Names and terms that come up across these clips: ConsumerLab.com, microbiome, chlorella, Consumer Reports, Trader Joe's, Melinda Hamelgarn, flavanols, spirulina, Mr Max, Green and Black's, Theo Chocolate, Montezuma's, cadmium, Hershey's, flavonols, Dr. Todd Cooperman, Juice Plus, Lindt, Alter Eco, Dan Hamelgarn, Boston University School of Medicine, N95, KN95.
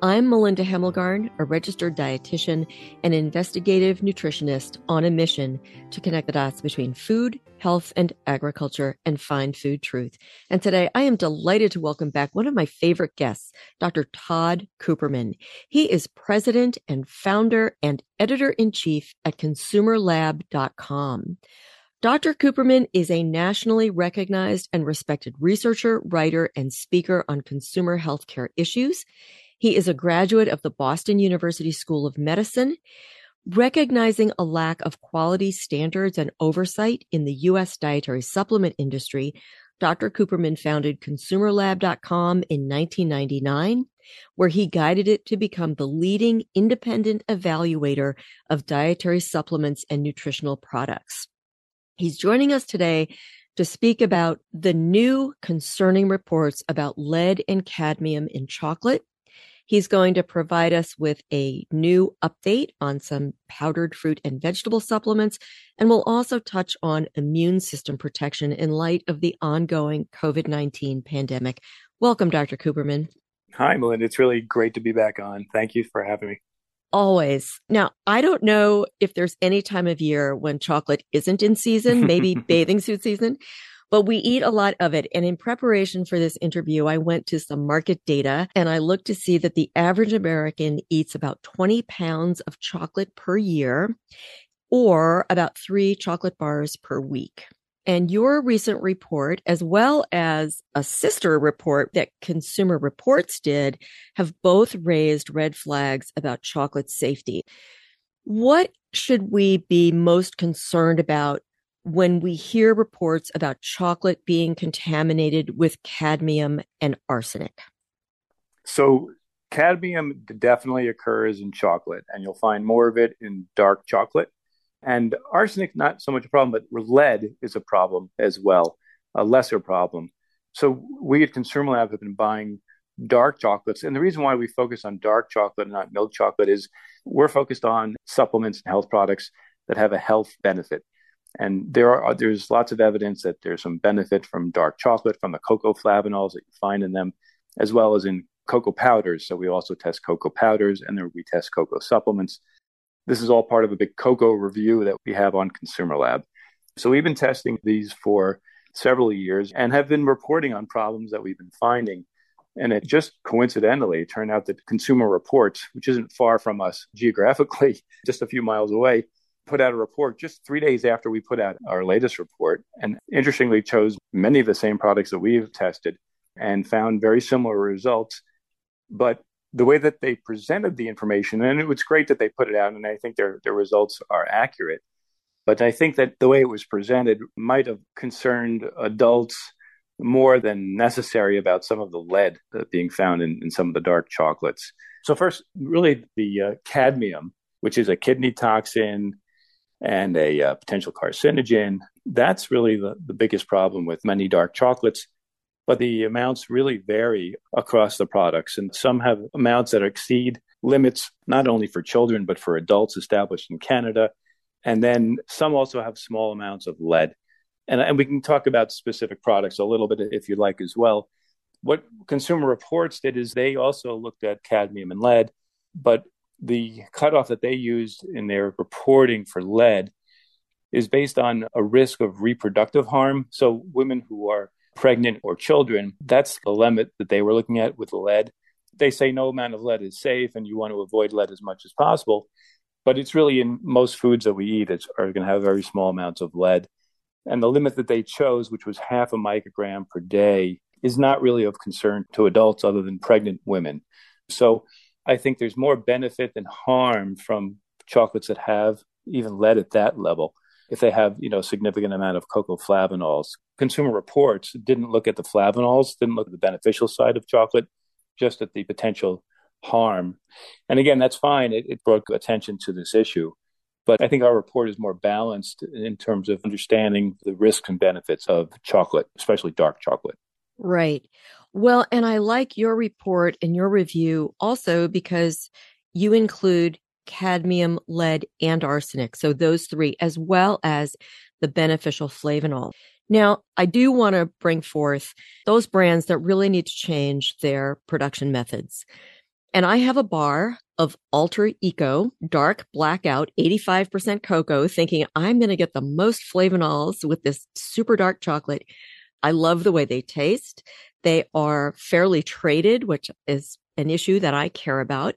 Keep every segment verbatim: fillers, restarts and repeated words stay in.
I'm Melinda Hamelgarn, a registered dietitian and investigative nutritionist on a mission to connect the dots between food, health, and agriculture and find food truth. And today I am delighted to welcome back one of my favorite guests, Doctor Todd Cooperman. He is president and founder and editor-in-chief at Consumer Lab dot com. Doctor Cooperman is a nationally recognized and respected researcher, writer, and speaker on consumer healthcare issues. He is a graduate of the Boston University School of Medicine. Recognizing a lack of quality standards and oversight in the U S dietary supplement industry, Doctor Cooperman founded Consumer Lab dot com in nineteen ninety-nine, where he guided it to become the leading independent evaluator of dietary supplements and nutritional products. He's joining us today to speak about the new concerning reports about lead and cadmium in chocolate. He's going to provide us with a new update on some powdered fruit and vegetable supplements, and we'll also touch on immune system protection in light of the ongoing COVID nineteen pandemic. Welcome, Doctor Cooperman. Hi, Melinda. It's really great to be back on. Thank you for having me. Always. Now, I don't know if there's any time of year when chocolate isn't in season, maybe bathing suit season, but we eat a lot of it. And in preparation for this interview, I went to some market data and I looked to see that the average American eats about twenty pounds of chocolate per year, or about three chocolate bars per week. And your recent report, as well as a sister report that Consumer Reports did, have both raised red flags about chocolate safety. What should we be most concerned about when we hear reports about chocolate being contaminated with cadmium and arsenic? So cadmium definitely occurs in chocolate, and you'll find more of it in dark chocolate. And arsenic, not so much a problem, but lead is a problem as well, a lesser problem. So we at Consumer Lab have been buying dark chocolates. And the reason why we focus on dark chocolate and not milk chocolate is we're focused on supplements and health products that have a health benefit. And there are there's lots of evidence that there's some benefit from dark chocolate, from the cocoa flavanols that you find in them, as well as in cocoa powders. So we also test cocoa powders, and then we test cocoa supplements. This is all part of a big cocoa review that we have on Consumer Lab. So we've been testing these for several years and have been reporting on problems that we've been finding. And it just coincidentally turned out that Consumer Reports, which isn't far from us geographically, just a few miles away, put out a report just three days after we put out our latest report, and interestingly chose many of the same products that we've tested and found very similar results. But the way that they presented the information, and it was great that they put it out, and I think their, their results are accurate, but I think that the way it was presented might have concerned adults more than necessary about some of the lead being found in, in some of the dark chocolates. So first, really the uh, cadmium, which is a kidney toxin and a uh, potential carcinogen. That's really the, the biggest problem with many dark chocolates. But the amounts really vary across the products. And some have amounts that exceed limits, not only for children, but for adults established in Canada. And then some also have small amounts of lead. And, and we can talk about specific products a little bit if you'd like as well. What Consumer Reports did is they also looked at cadmium and lead, but the cutoff that they used in their reporting for lead is based on a risk of reproductive harm. So women who are pregnant or children, that's the limit that they were looking at with lead. They say no amount of lead is safe and you want to avoid lead as much as possible. But it's really in most foods that we eat it's, are going to have very small amounts of lead. And the limit that they chose, which was half a microgram per day, is not really of concern to adults other than pregnant women. So I think there's more benefit than harm from chocolates that have even lead at that level, if they have, you know, significant amount of cocoa flavanols. Consumer Reports didn't look at the flavanols, didn't look at the beneficial side of chocolate, just at the potential harm. And again, that's fine. It, it brought attention to this issue. But I think our report is more balanced in terms of understanding the risks and benefits of chocolate, especially dark chocolate. Right. Well, and I like your report and your review also because you include cadmium, lead, and arsenic. So those three, as well as the beneficial flavonol. Now, I do want to bring forth those brands that really need to change their production methods. And I have a bar of Alter Eco, dark blackout, eighty-five percent cocoa, thinking I'm going to get the most flavonols with this super dark chocolate. I love the way they taste. They are fairly traded, which is an issue that I care about.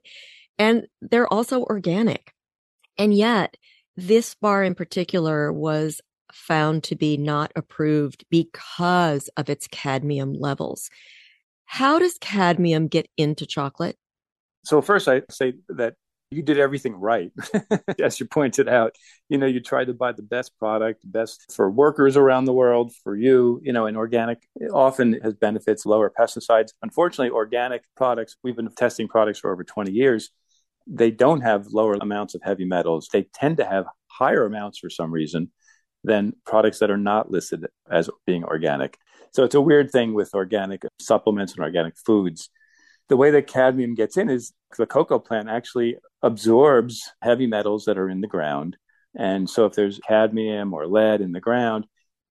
And they're also organic. And yet, this bar in particular was found to be not approved because of its cadmium levels. How does cadmium get into chocolate? So first, I say that you did everything right, as you pointed out. You know, you tried to buy the best product, best for workers around the world, for you, you know, and organic often has benefits, lower pesticides. Unfortunately, organic products, we've been testing products for over twenty years. They don't have lower amounts of heavy metals. They tend to have higher amounts for some reason than products that are not listed as being organic. So it's a weird thing with organic supplements and organic foods. The way that cadmium gets in is the cocoa plant actually absorbs heavy metals that are in the ground. And so if there's cadmium or lead in the ground,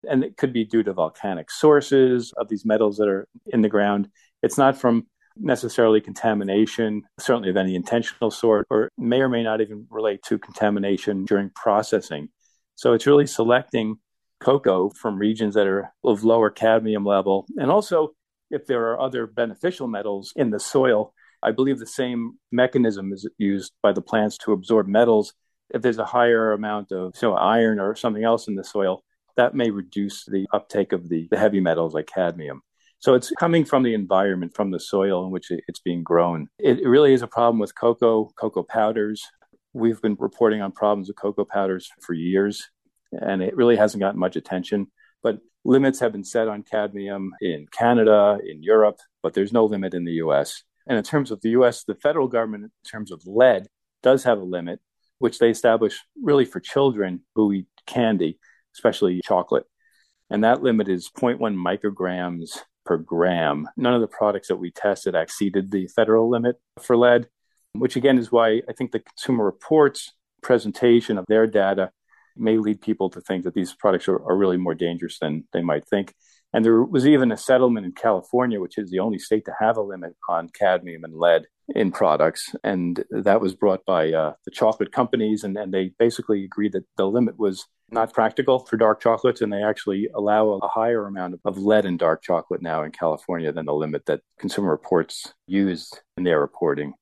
and it could be due to volcanic sources of these metals that are in the ground, it's not from necessarily contamination, certainly of any intentional sort, or may or may not even relate to contamination during processing. So it's really selecting cocoa from regions that are of lower cadmium level. And also, if there are other beneficial metals in the soil, I believe the same mechanism is used by the plants to absorb metals. If there's a higher amount of so iron or something else in the soil, that may reduce the uptake of the, the heavy metals like cadmium. So it's coming from the environment, from the soil in which it's being grown. It really is a problem with cocoa, cocoa powders. We've been reporting on problems with cocoa powders for years, and it really hasn't gotten much attention. But limits have been set on cadmium in Canada, in Europe, but there's no limit in the U S. And in terms of the U S, the federal government, in terms of lead, does have a limit, which they establish really for children who eat candy, especially chocolate. And that limit is zero point one micrograms per gram. None of the products that we tested exceeded the federal limit for lead, which again is why I think the Consumer Reports presentation of their data may lead people to think that these products are, are really more dangerous than they might think. And there was even a settlement in California, which is the only state to have a limit on cadmium and lead in products. And that was brought by uh, the chocolate companies. And, and they basically agreed that the limit was not practical for dark chocolates. And they actually allow a higher amount of lead in dark chocolate now in California than the limit that Consumer Reports used in their reporting.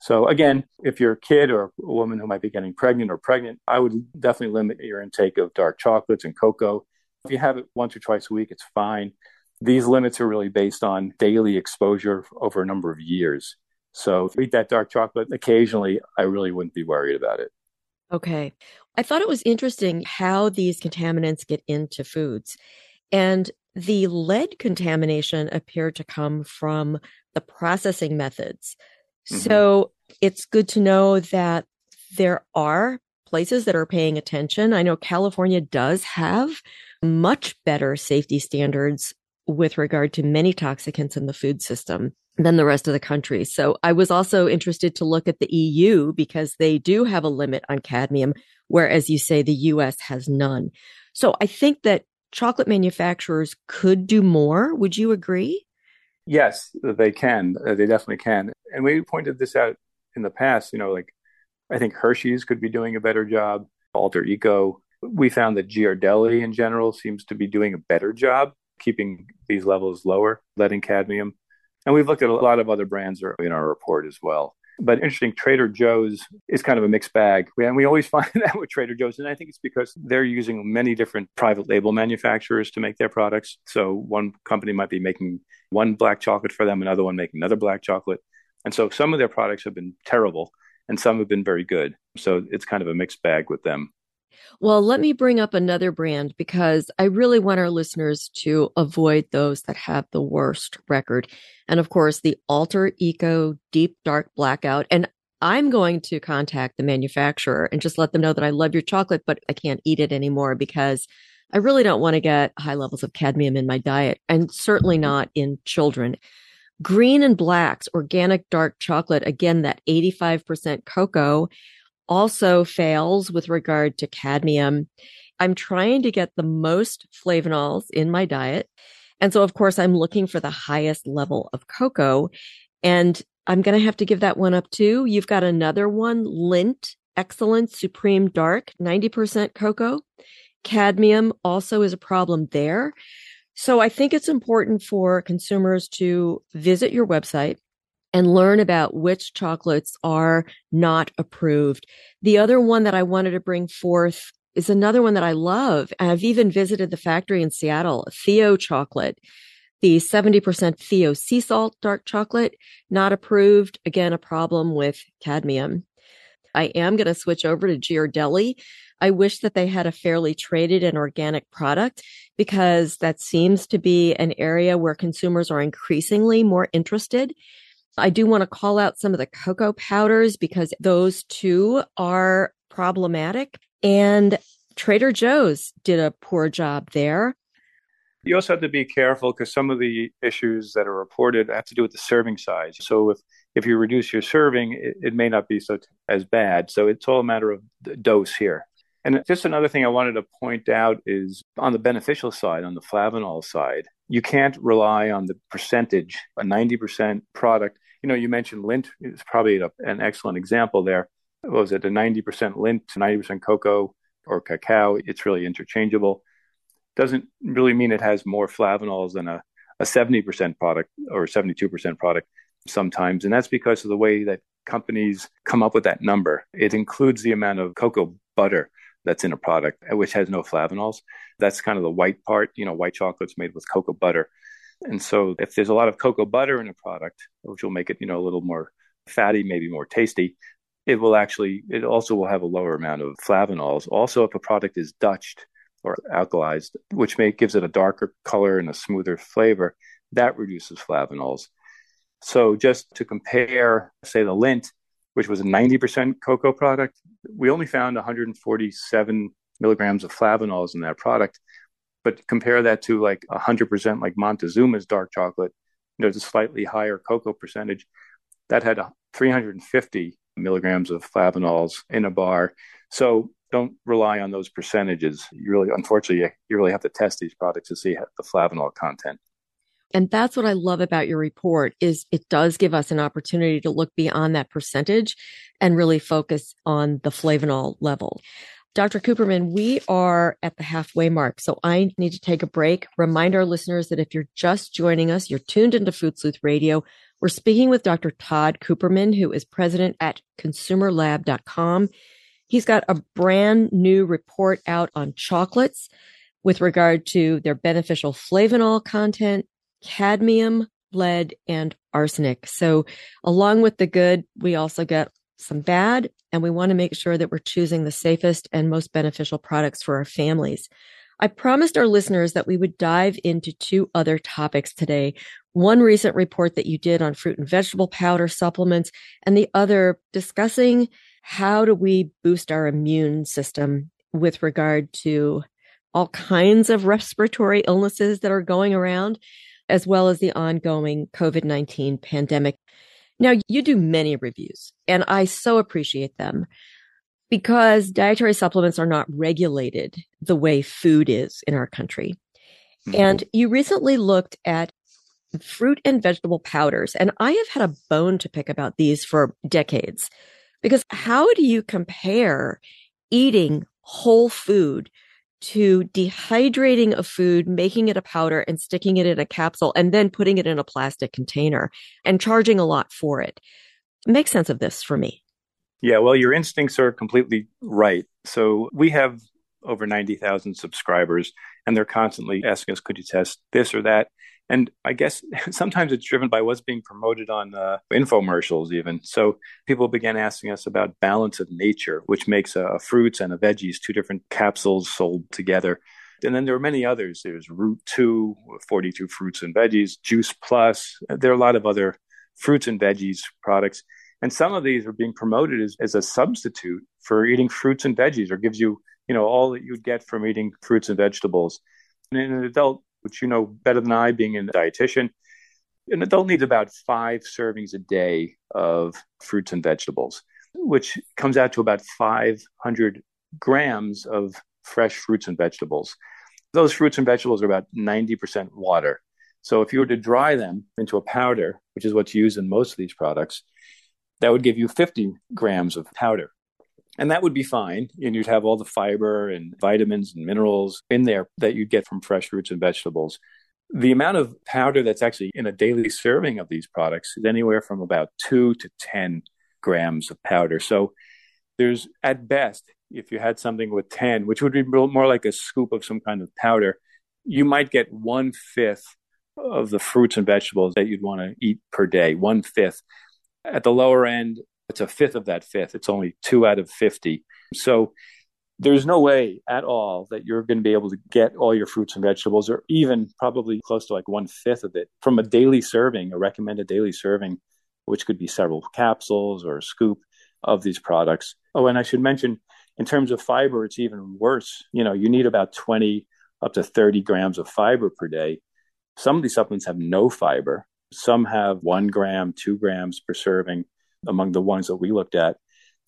So again, if you're a kid or a woman who might be getting pregnant or pregnant, I would definitely limit your intake of dark chocolates and cocoa. If you have it once or twice a week, it's fine. These limits are really based on daily exposure over a number of years. So if you eat that dark chocolate occasionally, I really wouldn't be worried about it. Okay. I thought it was interesting how these contaminants get into foods. And the lead contamination appeared to come from the processing methods. So it's good to know that there are places that are paying attention. I know California does have much better safety standards with regard to many toxicants in the food system than the rest of the country. So I was also interested to look at the E U because they do have a limit on cadmium, whereas you say the U S has none. So I think that chocolate manufacturers could do more. Would you agree? Yes, they can. They definitely can. And we pointed this out in the past, you know, like I think Hershey's could be doing a better job. Alter Eco, we found that Ghirardelli in general seems to be doing a better job, keeping these levels lower, lead and cadmium. And we've looked at a lot of other brands in our report as well. But interesting, Trader Joe's is kind of a mixed bag. And we always find that with Trader Joe's. And I think it's because they're using many different private label manufacturers to make their products. So one company might be making one black chocolate for them, another one making another black chocolate. And so some of their products have been terrible and some have been very good. So it's kind of a mixed bag with them. Well, let me bring up another brand because I really want our listeners to avoid those that have the worst record. And of course, the Alter Eco Deep Dark Blackout. And I'm going to contact the manufacturer and just let them know that I love your chocolate, but I can't eat it anymore because I really don't want to get high levels of cadmium in my diet, and certainly not in children. Green and Black's organic dark chocolate, again, that eighty-five percent cocoa, also fails with regard to cadmium. I'm trying to get the most flavonols in my diet. And so, of course, I'm looking for the highest level of cocoa. And I'm going to have to give that one up too. You've got another one, Lindt, Excellent Supreme Dark, ninety percent cocoa. Cadmium also is a problem there. So I think it's important for consumers to visit your website and learn about which chocolates are not approved. The other one that I wanted to bring forth is another one that I love. I've even visited the factory in Seattle, Theo Chocolate, the seventy percent Theo sea salt dark chocolate, not approved. Again, a problem with cadmium. I am going to switch over to Ghirardelli. I wish that they had a fairly traded and organic product, because that seems to be an area where consumers are increasingly more interested. I do want to call out some of the cocoa powders, because those too are problematic. And Trader Joe's did a poor job there. You also have to be careful, because some of the issues that are reported have to do with the serving size. So if If you reduce your serving, it, it may not be so t- as bad. So it's all a matter of d- dose here. And just another thing I wanted to point out is on the beneficial side, on the flavonol side, you can't rely on the percentage, a ninety percent product. You know, you mentioned Lindt is probably a, an excellent example there. What was it? A ninety percent Lindt, ninety percent cocoa or cacao. It's really interchangeable. Doesn't really mean it has more flavanols than a, a seventy percent product or seventy-two percent product. Sometimes. And that's because of the way that companies come up with that number. It includes the amount of cocoa butter that's in a product, which has no flavanols. That's kind of the white part, you know, white chocolate's made with cocoa butter. And so if there's a lot of cocoa butter in a product, which will make it, you know, a little more fatty, maybe more tasty, it will actually, it also will have a lower amount of flavanols. Also, if a product is Dutched or alkalized, which may, gives it a darker color and a smoother flavor, that reduces flavanols. So just to compare, say the Lindt, which was a ninety percent cocoa product, we only found one hundred forty-seven milligrams of flavanols in that product. But compare that to like one hundred percent like Montezuma's dark chocolate, you know, the slightly higher cocoa percentage, that had three hundred fifty milligrams of flavanols in a bar. So don't rely on those percentages. You really, unfortunately, you really have to test these products to see the flavanol content. And that's what I love about your report, is it does give us an opportunity to look beyond that percentage and really focus on the flavonol level. Doctor Cooperman, we are at the halfway mark, so I need to take a break. Remind our listeners that if you're just joining us, you're tuned into Food Sleuth Radio. We're speaking with Doctor Todd Cooperman, who is president at Consumer Lab dot com. He's got a brand new report out on chocolates with regard to their beneficial flavonol content, cadmium, lead, and arsenic. So along with the good, we also get some bad, and we want to make sure that we're choosing the safest and most beneficial products for our families. I promised our listeners that we would dive into two other topics today. One recent report that you did on fruit and vegetable powder supplements, and the other discussing how do we boost our immune system with regard to all kinds of respiratory illnesses that are going around, as well as the ongoing COVID nineteen pandemic. Now, you do many reviews, and I so appreciate them, because dietary supplements are not regulated the way food is in our country. Mm-hmm. And you recently looked at fruit and vegetable powders, and I have had a bone to pick about these for decades, because how do you compare eating whole food to dehydrating a food, making it a powder and sticking it in a capsule and then putting it in a plastic container and charging a lot for it? Make sense of this for me. Yeah, well, your instincts are completely right. So we have over ninety thousand subscribers, and they're constantly asking us, could you test this or that? And I guess sometimes it's driven by what's being promoted on uh, infomercials even. So people began asking us about Balance of Nature, which makes a, a fruits and a veggies, two different capsules sold together. And then there are many others. There's Root two, forty-two fruits and veggies, Juice Plus. There are a lot of other fruits and veggies products. And some of these are being promoted as, as a substitute for eating fruits and veggies, or gives you, you know, all that you'd get from eating fruits and vegetables. And in an adult, which you know better than I, being a dietitian, an adult needs about five servings a day of fruits and vegetables, which comes out to about five hundred grams of fresh fruits and vegetables. Those fruits and vegetables are about ninety percent water. So if you were to dry them into a powder, which is what's used in most of these products, that would give you fifty grams of powder. And that would be fine. And you'd have all the fiber and vitamins and minerals in there that you'd get from fresh fruits and vegetables. The amount of powder that's actually in a daily serving of these products is anywhere from about two to ten grams of powder. So there's, at best, if you had something with ten, which would be more like a scoop of some kind of powder, you might get one-fifth of the fruits and vegetables that you'd want to eat per day, one-fifth. At the lower end, it's a fifth of that fifth. It's only two out of fifty. So there's no way at all that you're going to be able to get all your fruits and vegetables, or even probably close to like one-fifth of it, from a daily serving, a recommended daily serving, which could be several capsules or a scoop of these products. Oh, and I should mention, in terms of fiber, it's even worse. You know, you need about twenty up to thirty grams of fiber per day. Some of these supplements have no fiber. Some have one gram, two grams per serving among the ones that we looked at.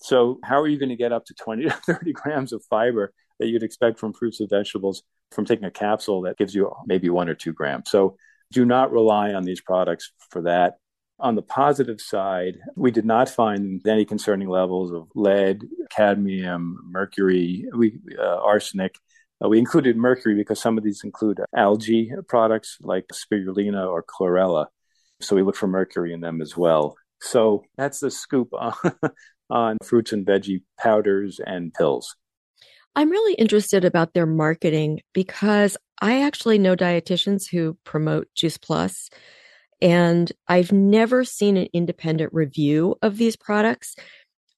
So how are you going to get up to twenty to thirty grams of fiber that you'd expect from fruits and vegetables from taking a capsule that gives you maybe one or two grams? So do not rely on these products for that. On the positive side, we did not find any concerning levels of lead, cadmium, mercury, we, uh, arsenic. Uh, we included mercury because some of these include algae products like spirulina or chlorella. So we look for mercury in them as well. So that's the scoop on, on fruits and veggie powders and pills. I'm really interested about their marketing, because I actually know dietitians who promote Juice Plus, and I've never seen an independent review of these products.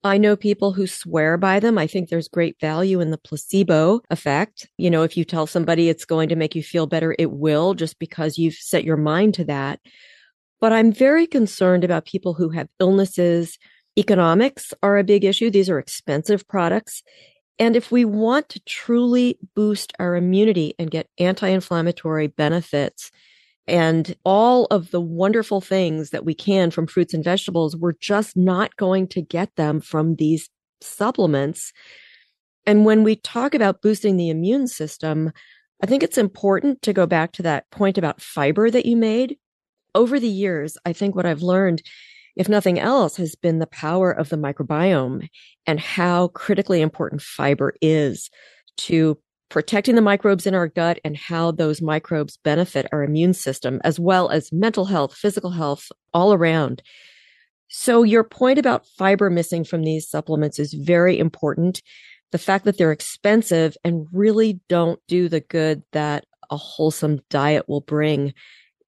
I know people who swear by them. I think there's great value in the placebo effect. You know, if you tell somebody it's going to make you feel better, it will, just because you've set your mind to that. But I'm very concerned about people who have illnesses. Economics are a big issue. These are expensive products. And if we want to truly boost our immunity and get anti-inflammatory benefits, and all of the wonderful things that we can from fruits and vegetables, we're just not going to get them from these supplements. And when we talk about boosting the immune system, I think it's important to go back to that point about fiber that you made. Over the years, I think what I've learned, if nothing else, has been the power of the microbiome and how critically important fiber is to protecting the microbes in our gut, and how those microbes benefit our immune system, as well as mental health, physical health, all around. So your point about fiber missing from these supplements is very important. The fact that they're expensive and really don't do the good that a wholesome diet will bring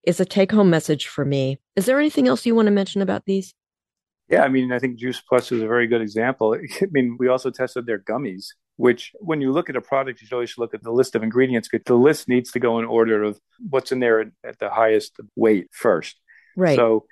is a take-home message for me. Is there anything else you want to mention about these? Yeah, I mean, I think Juice Plus is a very good example. I mean, we also tested their gummies, which when you look at a product, you always should look at the list of ingredients, because the list needs to go in order of what's in there at the highest weight first. Right. So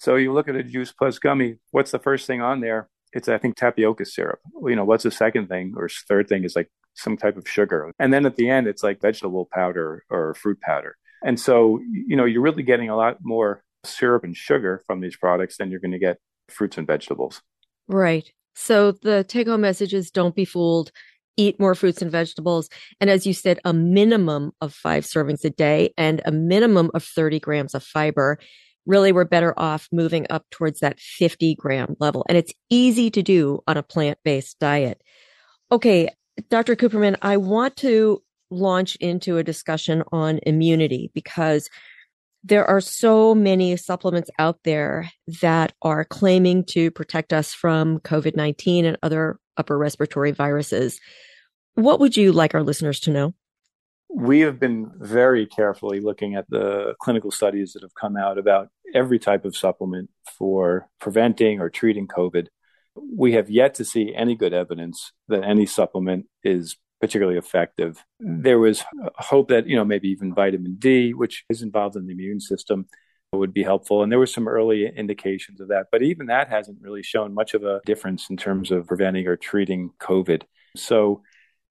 so you look at a Juice Plus gummy, what's the first thing on there? It's, I think, tapioca syrup. You know, what's the second thing or third thing is like some type of sugar. And then at the end, it's like vegetable powder or fruit powder. And so, you know, you're really getting a lot more syrup and sugar from these products than you're going to get fruits and vegetables. Right. So the take-home message is don't be fooled, eat more fruits and vegetables. And as you said, a minimum of five servings a day and a minimum of thirty grams of fiber. Really, we're better off moving up towards that fifty gram level. And it's easy to do on a plant-based diet. Okay, Doctor Cooperman, I want to launch into a discussion on immunity, because there are so many supplements out there that are claiming to protect us from COVID nineteen and other upper respiratory viruses. What would you like our listeners to know? We have been very carefully looking at the clinical studies that have come out about every type of supplement for preventing or treating COVID. We have yet to see any good evidence that any supplement is particularly effective. There was hope that, you know, maybe even vitamin D, which is involved in the immune system, would be helpful. And there were some early indications of that. But even that hasn't really shown much of a difference in terms of preventing or treating COVID. So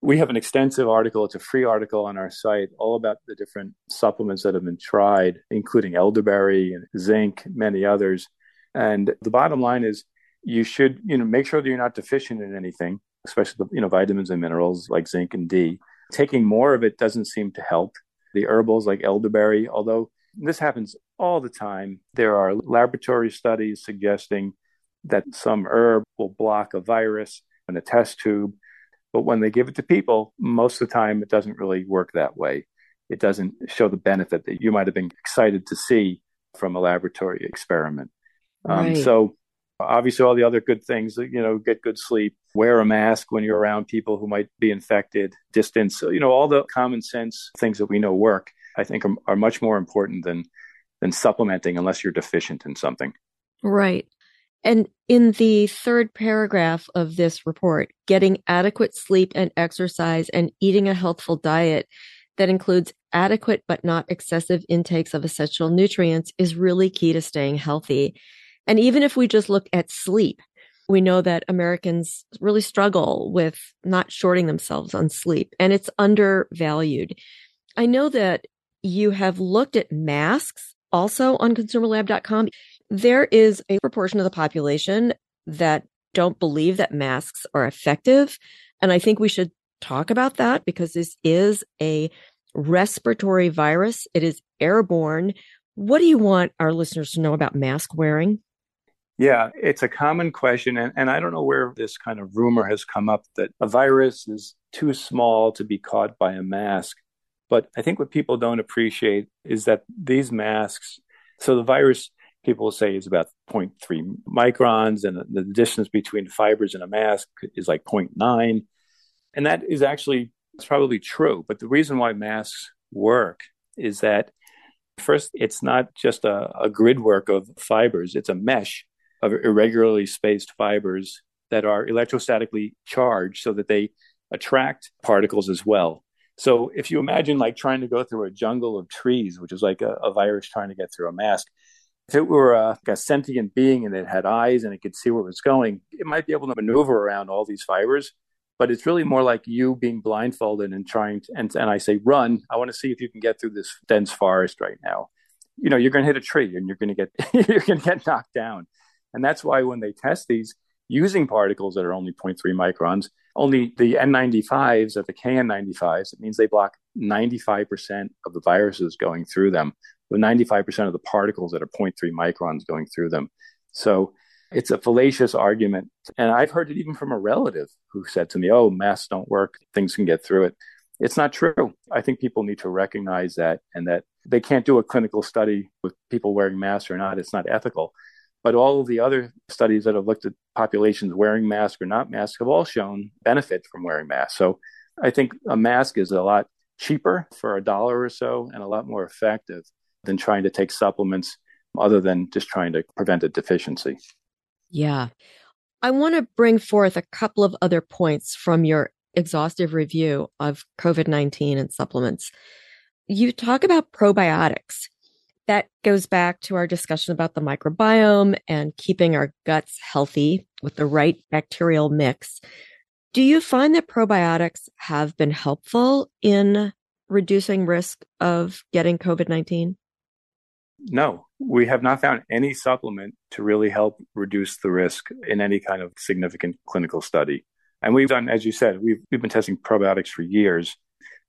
we have an extensive article. It's a free article on our site all about the different supplements that have been tried, including elderberry and zinc, many others. And the bottom line is you should, you know, make sure that you're not deficient in anything, especially, you know, vitamins and minerals like zinc and D. Taking more of it doesn't seem to help. The herbals like elderberry, although this happens all the time, there are laboratory studies suggesting that some herb will block a virus in a test tube. But when they give it to people, most of the time, it doesn't really work that way. It doesn't show the benefit that you might have been excited to see from a laboratory experiment. Right. Um, so obviously, all the other good things, you know, get good sleep, wear a mask when you're around people who might be infected, distance, you know, all the common sense things that we know work, I think are, are much more important than than supplementing unless you're deficient in something. Right. And in the third paragraph of this report, getting adequate sleep and exercise and eating a healthful diet that includes adequate but not excessive intakes of essential nutrients is really key to staying healthy. And even if we just look at sleep, we know that Americans really struggle with not shorting themselves on sleep, and it's undervalued. I know that you have looked at masks also on Consumer Lab dot com. There is a proportion of the population that don't believe that masks are effective. And I think we should talk about that because this is a respiratory virus. It is airborne. What do you want our listeners to know about mask wearing? Yeah, it's a common question. And, and I don't know where this kind of rumor has come up that a virus is too small to be caught by a mask. But I think what people don't appreciate is that these masks, so the virus, people will say, is about zero point three microns, and the distance between fibers in a mask is like zero point nine. And that is actually, it's probably true. But the reason why masks work is that, first, it's not just a, a grid work of fibers. It's a mesh of irregularly spaced fibers that are electrostatically charged so that they attract particles as well. So if you imagine like trying to go through a jungle of trees, which is like a, a virus trying to get through a mask, if it were a, like a sentient being and it had eyes and it could see where it was going, it might be able to maneuver around all these fibers. But it's really more like you being blindfolded and trying to, and, and I say, run, I want to see if you can get through this dense forest right now. You know, you're going to hit a tree and you're going to get, you're going to get knocked down. And that's why when they test these using particles that are only zero point three microns, only the N ninety-fives or the K N ninety-fives, it means they block ninety-five percent of the viruses going through them, with ninety-five percent of the particles that are zero point three microns going through them. So it's a fallacious argument. And I've heard it even from a relative who said to me, oh, masks don't work, things can get through it. It's not true. I think people need to recognize that, and that they can't do a clinical study with people wearing masks or not. It's not ethical. But all of the other studies that have looked at populations wearing masks or not masks have all shown benefit from wearing masks. So I think a mask is a lot cheaper for a dollar or so and a lot more effective than trying to take supplements other than just trying to prevent a deficiency. Yeah. I want to bring forth a couple of other points from your exhaustive review of COVID nineteen and supplements. You talk about probiotics. That goes back to our discussion about the microbiome and keeping our guts healthy with the right bacterial mix. Do you find that probiotics have been helpful in reducing risk of getting COVID nineteen? No, we have not found any supplement to really help reduce the risk in any kind of significant clinical study. And we've done, as you said, we've, we've been testing probiotics for years.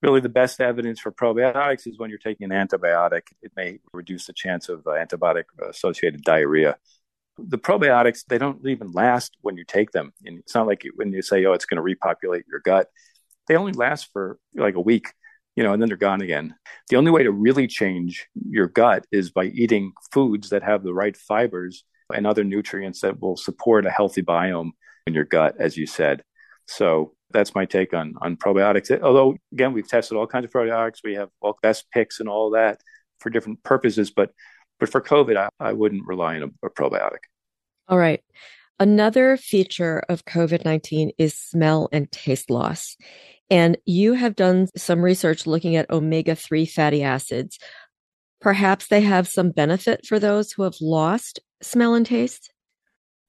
Really, the best evidence for probiotics is when you're taking an antibiotic. It may reduce the chance of uh, antibiotic-associated diarrhea. The probiotics, they don't even last when you take them. And it's not like when you say, oh, it's going to repopulate your gut. They only last for like a week. You know, and then they're gone again. The only way to really change your gut is by eating foods that have the right fibers and other nutrients that will support a healthy biome in your gut, as you said. So that's my take on, on probiotics. It, although, again, we've tested all kinds of probiotics. We have all best picks and all that for different purposes. But but for COVID, I, I wouldn't rely on a, a probiotic. All right. Another feature of COVID nineteen is smell and taste loss. And you have done some research looking at omega three fatty acids. Perhaps they have some benefit for those who have lost smell and taste?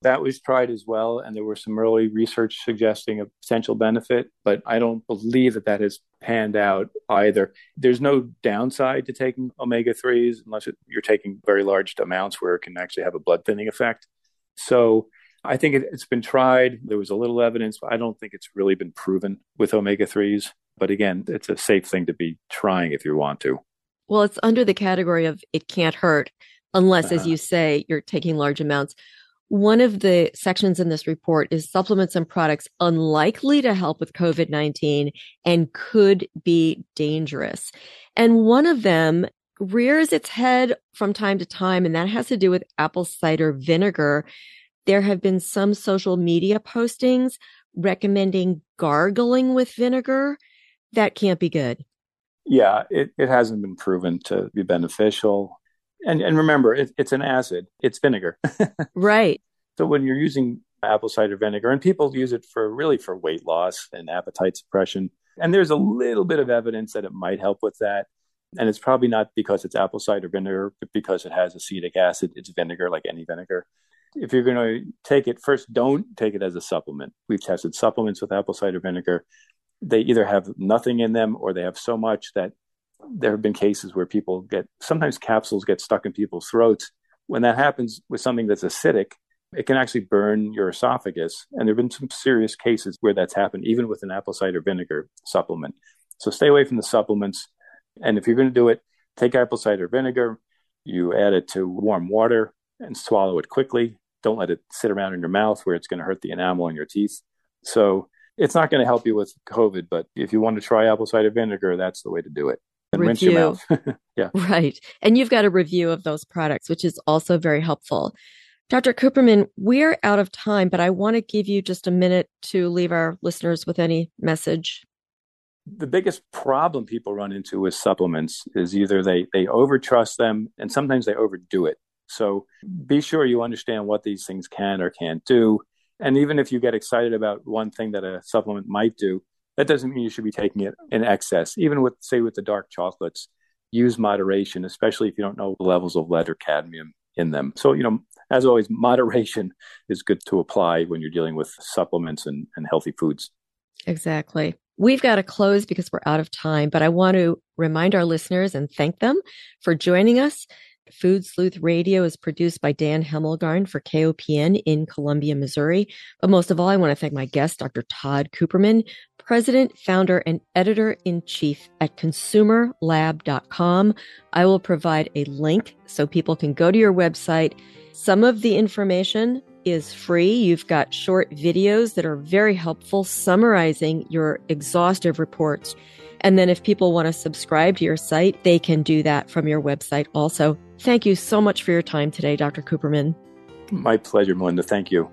That was tried as well, and there were some early research suggesting a potential benefit, but I don't believe that that has panned out either. There's no downside to taking omega threes unless it, you're taking very large amounts where it can actually have a blood thinning effect. So I think it, it's been tried. There was a little evidence, but I don't think it's really been proven with omega threes. But again, it's a safe thing to be trying if you want to. Well, it's under the category of it can't hurt unless, uh-huh. as you say, you're taking large amounts. One of the sections in this report is supplements and products unlikely to help with covid nineteen and could be dangerous. And one of them rears its head from time to time, and that has to do with apple cider vinegar. There have been some social media postings recommending gargling with vinegar. That can't be good. Yeah, it, it hasn't been proven to be beneficial. And and remember, it, it's an acid. It's vinegar. Right. So when you're using apple cider vinegar, and people use it for really for weight loss and appetite suppression, and there's a little bit of evidence that it might help with that. And it's probably not because it's apple cider vinegar, but because it has acetic acid. It's vinegar like any vinegar. If you're going to take it, first, don't take it as a supplement. We've tested supplements with apple cider vinegar. They either have nothing in them or they have so much that there have been cases where people get, sometimes capsules get stuck in people's throats. When that happens with something that's acidic, it can actually burn your esophagus. And there have been some serious cases where that's happened, even with an apple cider vinegar supplement. So stay away from the supplements. And if you're going to do it, take apple cider vinegar, you add it to warm water and swallow it quickly. Don't let it sit around in your mouth where it's going to hurt the enamel in your teeth. So it's not going to help you with COVID, but if you want to try apple cider vinegar, that's the way to do it. And rinse your mouth. Yeah. Right. And you've got a review of those products, which is also very helpful. Doctor Cooperman, we're out of time, but I want to give you just a minute to leave our listeners with any message. The biggest problem people run into with supplements is either they, they overtrust them and sometimes they overdo it. So be sure you understand what these things can or can't do. And even if you get excited about one thing that a supplement might do, that doesn't mean you should be taking it in excess. Even with, say, with the dark chocolates, use moderation, especially if you don't know the levels of lead or cadmium in them. So, you know, as always, moderation is good to apply when you're dealing with supplements and, and healthy foods. Exactly. We've got to close because we're out of time, but I want to remind our listeners and thank them for joining us. Food Sleuth Radio is produced by Dan Hamelgarn for K O P N in Columbia, Missouri. But most of all, I want to thank my guest, Doctor Todd Cooperman, President, Founder, and Editor-in-Chief at Consumer Lab dot com. I will provide a link so people can go to your website. Some of the information is free. You've got short videos that are very helpful summarizing your exhaustive reports. And then if people want to subscribe to your site, they can do that from your website also. Thank you so much for your time today, Doctor Cooperman. My pleasure, Melinda. Thank you.